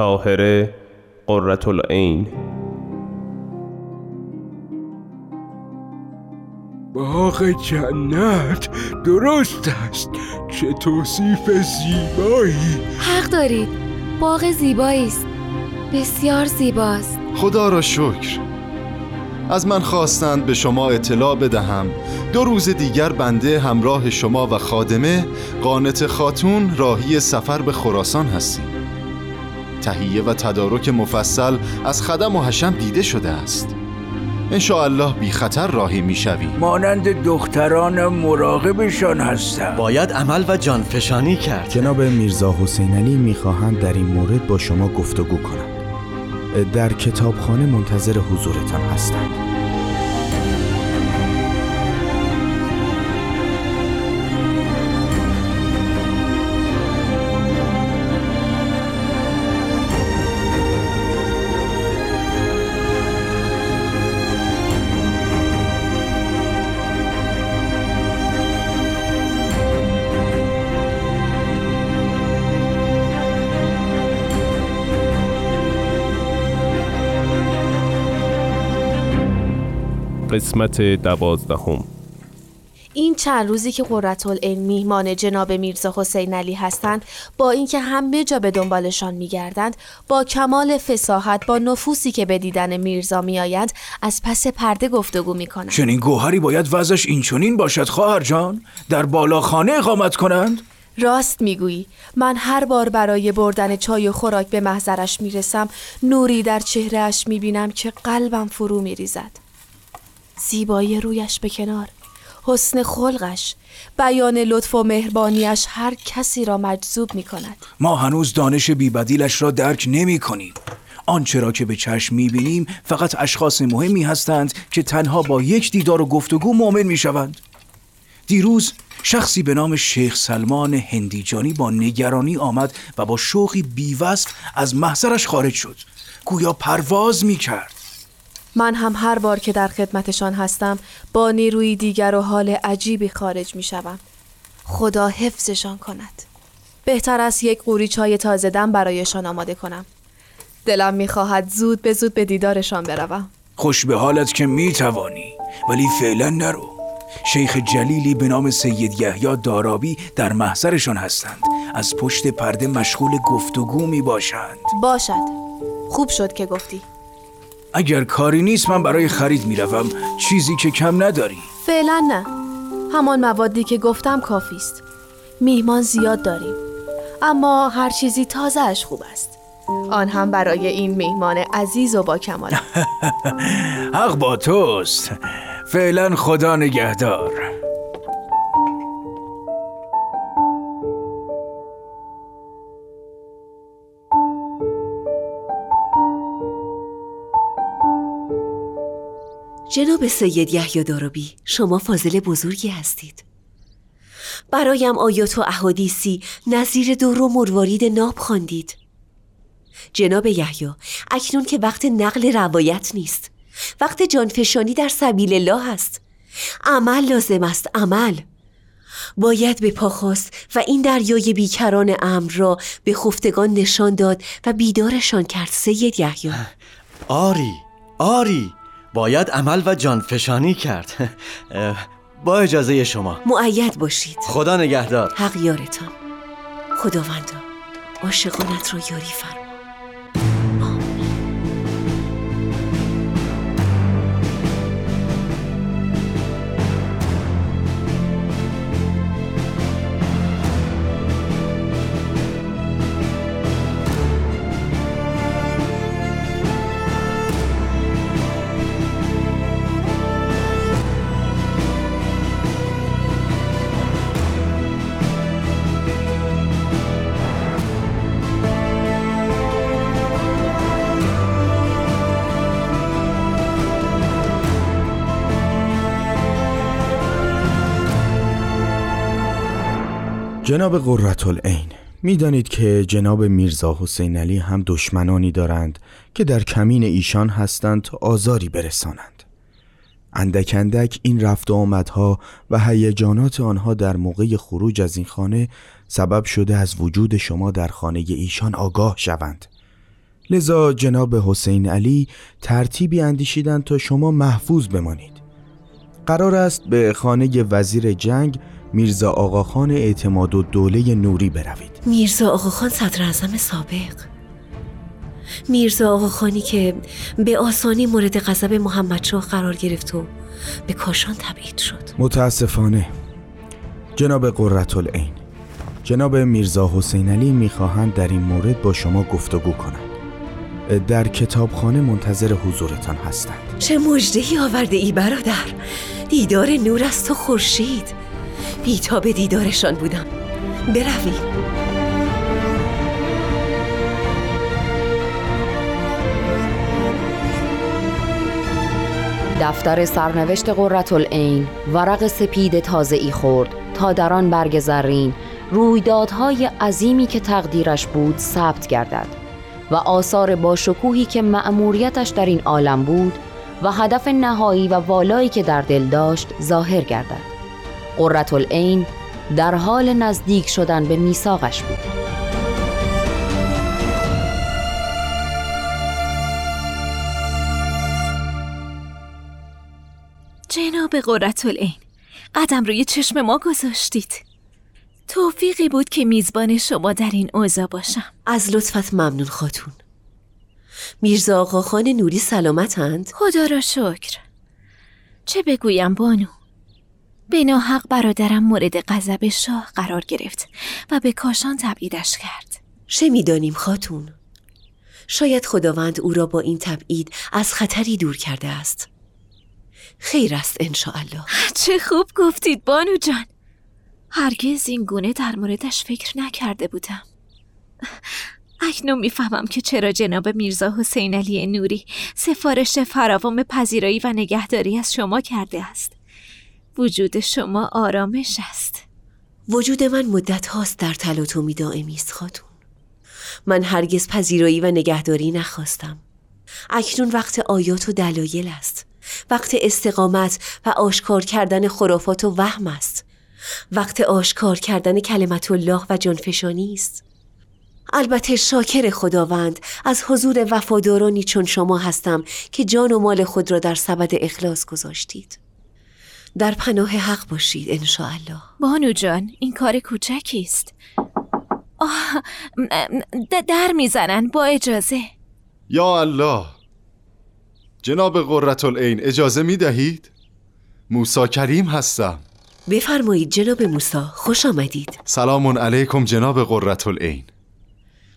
طاهره قرهالعین. باغ جنت درست است، چه توصیف زیبایی. حق دارید، باغ زیبایی است، بسیار زیباست. خدا را شکر. از من خواستند به شما اطلاع بدهم 2 روز دیگر بنده همراه شما و خادمه قانت خاتون راهی سفر به خراسان هستیم. تهیه و تدارک مفصل از خدم و حشم دیده شده است. انشاءالله بی خطر راهی می شویم. مانند دختران مراقبشان هستم. باید عمل و جانفشانی کرد. جناب میرزا حسین علی می خواهند در این مورد با شما گفتگو کنند. در کتابخانه منتظر حضورتان هستم. قسمت 12. این چند روزی که قرهالعین میهمان جناب میرزا حسین علی هستند، با اینکه همه جا به دنبالشان میگردند، با کمال فصاحت با نفوسی که به دیدن میرزا میآیند از پس پرده گفتگو میکنند. چنین گوهری باید وضعش این چنین باشد خواهر جان، در بالاخانه اقامت کنند. راست میگویی، من هر بار برای بردن چای و خوراک به محضرش میرسم، نوری در چهرهش میبینم که قلبم فرو میریزد. زیبایی رویش به کنار، حسن خلقش، بیان لطف و مهربانیش هر کسی را مجذوب می کند. ما هنوز دانش بی‌بدیلش را درک نمی کنیم. آنچه را که به چشم می بینیم فقط اشخاص مهمی هستند که تنها با یک دیدار و گفتگو مؤمن می شوند. دیروز شخصی به نام شیخ سلمان هندیجانی با نگرانی آمد و با شوقی بی‌وصف از محضرش خارج شد، گویا پرواز می کرد. من هم هر بار که در خدمتشان هستم با نیروی دیگر و حال عجیبی خارج می شوم. خدا حفظشان کند. بهتر است یک قوری چای تازه دم برایشان آماده کنم. دلم می خواهد زود به زود به دیدارشان بروم. خوش به حالت که می توانی، ولی فعلا نرو. شیخ جلیلی به نام سید یحیی دارابی در محضرشان هستند. از پشت پرده مشغول گفتگو می باشند. باشد، خوب شد که گفتی. اگر کاری نیست من برای خرید میروم، چیزی که کم نداری. فعلا نه، همان موادی که گفتم کافی است. میهمان زیاد داریم، اما هر چیزی تازه اش خوب است، آن هم برای این میهمان عزیز و با کمال. حق با توست. فعلا خدا نگهدار. جناب سید یحیی دارابی، شما فاضل بزرگی هستید. برایم آیات و احادیثی نظیر در و مروارید ناب خواندید. جناب یحیی، اکنون که وقت نقل روایت نیست، وقت جانفشانی در سبیل الله است. عمل لازم است، عمل. باید به پا خواست و این دریای بیکران امر را به خفتگان نشان داد و بیدارشان کرد. سید یحیی، آری آری، باید عمل و جانفشانی کرد. با اجازه شما. مؤید باشید. خدا نگهدار. حق یارتان. خداوندا عاشقانت را یاری فرما. جناب قرهالعین، می‌دانید که جناب میرزا حسین علی هم دشمنانی دارند که در کمین ایشان هستند تا آزاری برسانند. اندک اندک این رفت و آمدها و هیجانات آنها در موقع خروج از این خانه سبب شده از وجود شما در خانه ایشان آگاه شوند لذا جناب حسین علی ترتیبی اندیشیدند تا شما محفوظ بمانید. قرار است به خانه وزیر جنگ میرزا آقاخان اعتماد و دوله نوری بروید. میرزا آقاخان صدراعظم سابق، میرزا آقاخانی که به آسانی مورد غضب محمدشاه قرار گرفت و به کاشان تبعید شد. متاسفانه جناب قرهالعین، جناب میرزا حسین علی میخواهند در این مورد با شما گفتگو کنند. در کتابخانه منتظر حضورتان هستند. چه مژده‌ای آورده ای برادر، دیدار نور از تو خورشید، بی‌تاب به دیدارشان بودم. بروی. دفتر سرنوشت قرهالعین ورق سپید تازه‌ای خورد تا در آن برگ زرین رویدادهای عظیمی که تقدیرش بود ثبت گردد و آثار باشکوهی که مأموریتش در این عالم بود و هدف نهایی و والایی که در دل داشت ظاهر گردد. قرهالعین در حال نزدیک شدن به میثاقش بود. جناب قرهالعین، قدم روی چشم ما گذاشتید. توفیقی بود که میزبان شما در این اوضاع باشم. از لطفت ممنون خاتون. میرزا آقاخان نوری سلامتند؟ خدا را شکر. چه بگویم بانو، به ناحق برادرم مورد غضب شاه قرار گرفت و به کاشان تبعیدش کرد. چه میدانیم خاتون؟ شاید خداوند او را با این تبعید از خطری دور کرده است. خیر است انشاءالله. چه خوب گفتید بانو جان، هرگز این گونه در موردش فکر نکرده بودم. اکنون میفهمم که چرا جناب میرزا حسین علی نوری سفارش فراوان پذیرایی و نگهداری از شما کرده است. وجود شما آرامش است. وجود من مدت هاست در تلاطمی دائمی است خاتون. من هرگز پذیرایی و نگهداری نخواستم. اکنون وقت آیات و دلایل است، وقت استقامت و آشکار کردن خرافات و وهم است، وقت آشکار کردن کلمت الله و جانفشانی است. البته شاکر خداوند از حضور وفادارانی چون شما هستم که جان و مال خود را در سبد اخلاص گذاشتید. در پناه حق باشید انشاءالله. بانو جان، این کار کوچکی است. در میزنن. با اجازه. یا الله. جناب قرهالعین اجازه می دهید؟ موسی کریم هستم. بفرمایید جناب موسی، خوش آمدید. سلام علیکم جناب قرهالعین.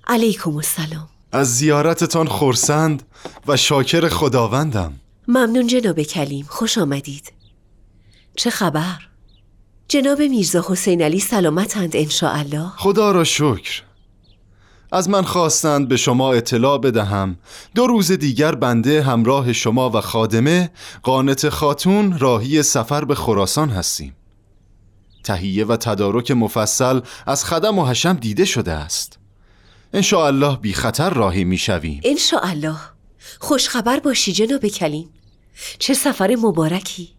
علیکم السلام. از زیارتتان خرسند و شاکر خداوندم. ممنون جناب کلیم، خوش آمدید. چه خبر؟ جناب میرزا حسین علی سلامتند انشاءالله؟ خدا را شکر. از من خواستند به شما اطلاع بدهم 2 روز دیگر بنده همراه شما و خادمه قانت خاتون راهی سفر به خراسان هستیم. تهیه و تدارک مفصل از خدم و حشم دیده شده است. انشاءالله بی خطر راهی می شویم. انشاءالله. خوش خبر باشی جناب کلیم. چه سفر مبارکی.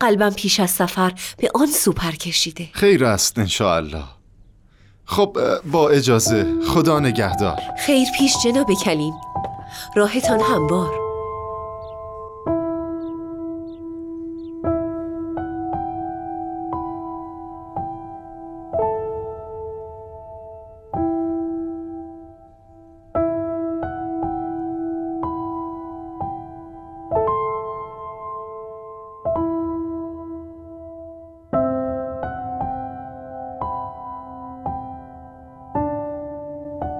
قلبم پیش از سفر به آن سو پر کشیده. خیر است انشاءالله. خب با اجازه، خدا نگهدار. خیر پیش جناب کلیم، راهتان هموار.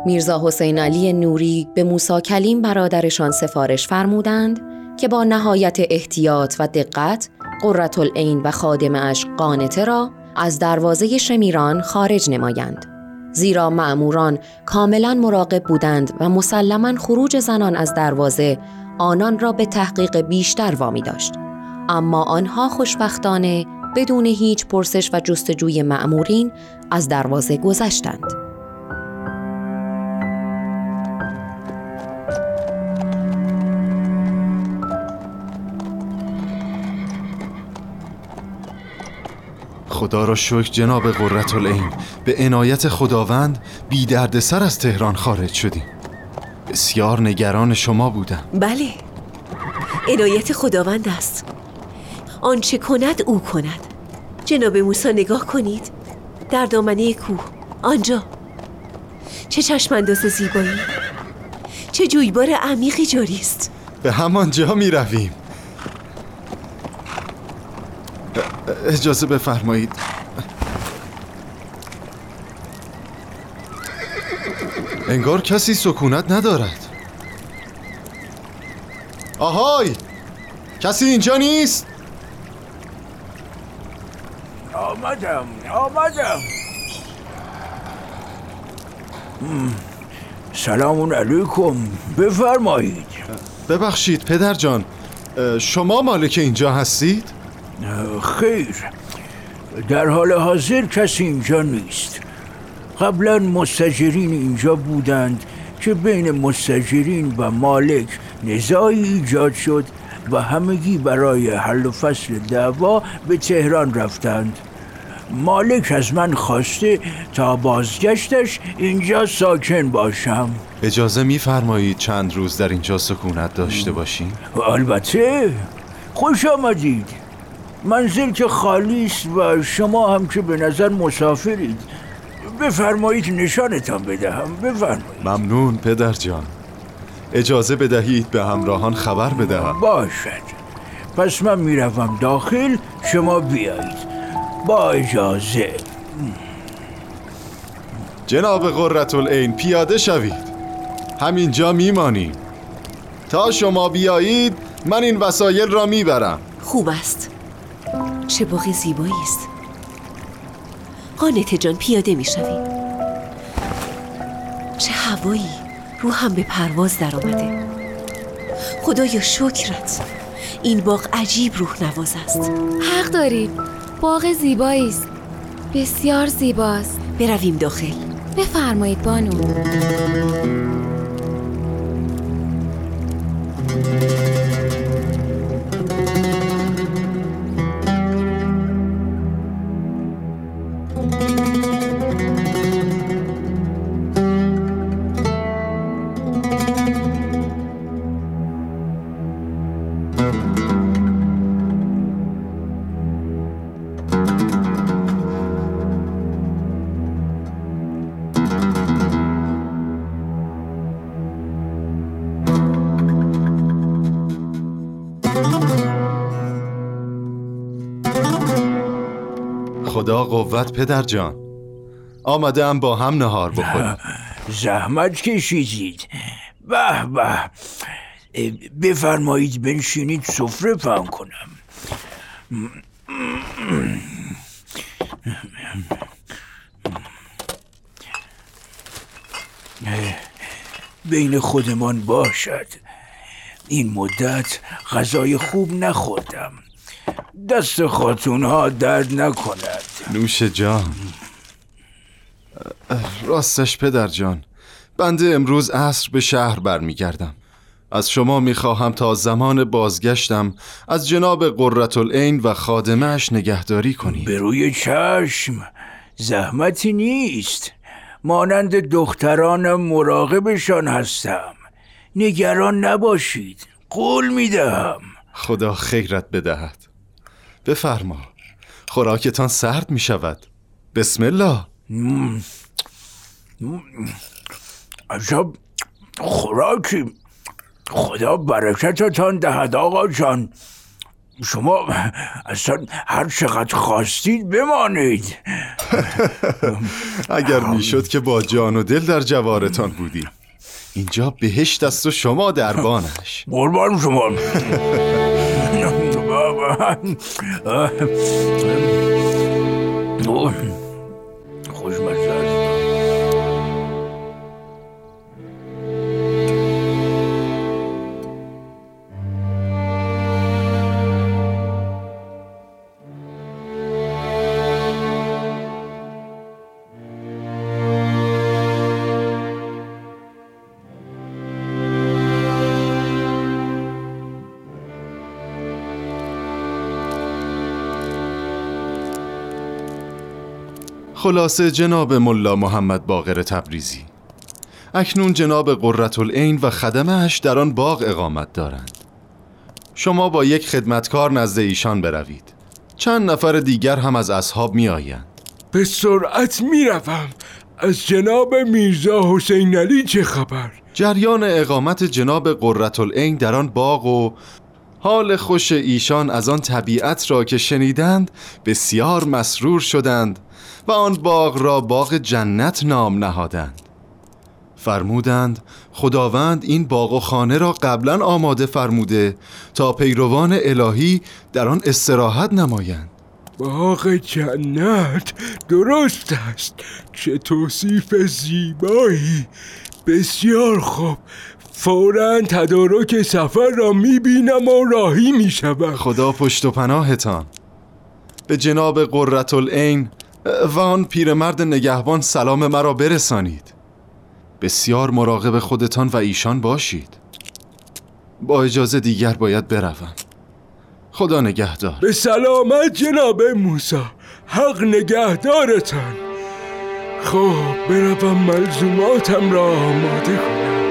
میرزا حسین علی نوری به موسی کلیم برادرشان سفارش فرمودند که با نهایت احتیاط و دقت قرهالعین و خادمش قانته را از دروازه شمیران خارج نمایند، زیرا مأموران کاملا مراقب بودند و مسلما خروج زنان از دروازه آنان را به تحقیق بیشتر وامی داشت. اما آنها خوشبختانه بدون هیچ پرسش و جستجوی مأمورین از دروازه گذشتند. خدا را شکر جناب قرهالعین، به عنایت خداوند بی دردسر از تهران خارج شدیم. بسیار نگران شما بودم. بله، عنایت خداوند است. آنچه کند او کند. جناب موسی نگاه کنید، در دامنه کوه آنجا چه چشمانداز زیبایی، چه جویبار عمیقی جاری است. به همانجا می رویم. اجازه بفرمایید. انگار کسی سکونت ندارد. آهای، کسی اینجا نیست؟ آمدم. سلام علیکم، بفرمایید. ببخشید پدر جان، شما مالک اینجا هستید؟ خیر، در حال حاضر کسی اینجا نیست. قبلا مستاجرین اینجا بودند که بین مستاجرین و مالک نزاعی ایجاد شد و همگی برای حل و فصل دعوا به تهران رفتند. مالک از من خواسته تا بازگشتش اینجا ساکن باشم. اجازه می‌فرمایید چند روز در اینجا سکونت داشته باشیم؟ البته، خوش آمدید. منزل که خالی است و شما هم که به نظر مسافرید. بفرمایید نشانتان بدهم. بفرمایید. ممنون پدر جان. اجازه بدهید به همراهان خبر بدهم. باشد، پس من میروم داخل، شما بیایید. با اجازه. جناب قره‌العین، پیاده شوید. همینجا میمانیم تا شما بیایید. من این وسایل را میبرم. خوب است، چه باغ زیبایی است. قانت جان، پیاده میشویم. چه هوایی، روحم به پرواز در آمده. خدایا شکرت، این باغ عجیب روح نواز است. حق داریم، باغ زیبایی است، بسیار زیباست. برویم داخل. بفرمایید بانو. خدا قوت پدر جان. آمدم با هم نهار بخوریم. زحمت کشیدید. به به، بفرمایید بنشینید سفره پهن کنم. بین خودمان باشد، این مدت غذای خوب نخوردم. دست خاتونها درد نکند. نوش جان. راستش پدر جان، بنده امروز عصر به شهر برمیگردم. از شما میخواهم تا زمان بازگشتم از جناب قره‌العین و خادمش نگهداری کنید. به روی چشم، زحمتی نیست. مانند دخترانم مراقبشان هستم. نگران نباشید، قول میدهم. خدا خیرت بدهد. بفرما، خوراکتان سرد می شود. بسم الله. عجب خوراکی، خدا برکتتان دهد آقا جان. شما اصلا هر چقدر خواستید بمانید. اگر می شد که با جان و دل در جوارتان بودیم. اینجا بهشت است و شما دربانش. قربان شما. خوشمزه است. خلاصه جناب ملا محمد باقر تبریزی، اکنون جناب قرهالعین و خدمه‌اش در آن باغ اقامت دارند. شما با یک خدمتکار نزد ایشان بروید. چند نفر دیگر هم از اصحاب می آیند. به سرعت می روم. از جناب میرزا حسین علی چه خبر؟ جریان اقامت جناب قرهالعین در آن باغ و حال خوش ایشان از آن طبیعت را که شنیدند بسیار مسرور شدند و آن باغ را باغ جنت نام نهادند. فرمودند خداوند این باغ و خانه را قبلا آماده فرموده تا پیروان الهی در آن استراحت نمایند. باغ جنت درست است، چه توصیف زیبایی. بسیار خوب، فوراً تدارک سفر را میبینم و راهی میشوم. خدا پشت و پناهتان. به جناب قرهالعین و آن پیرمرد نگهبان سلام مرا برسانید. بسیار مراقب خودتان و ایشان باشید. با اجازه دیگر باید بروم. خدا نگهدار. به سلامت جناب موسی، حق نگهدارتان. خب بروم ملزوماتم را آماده کنم.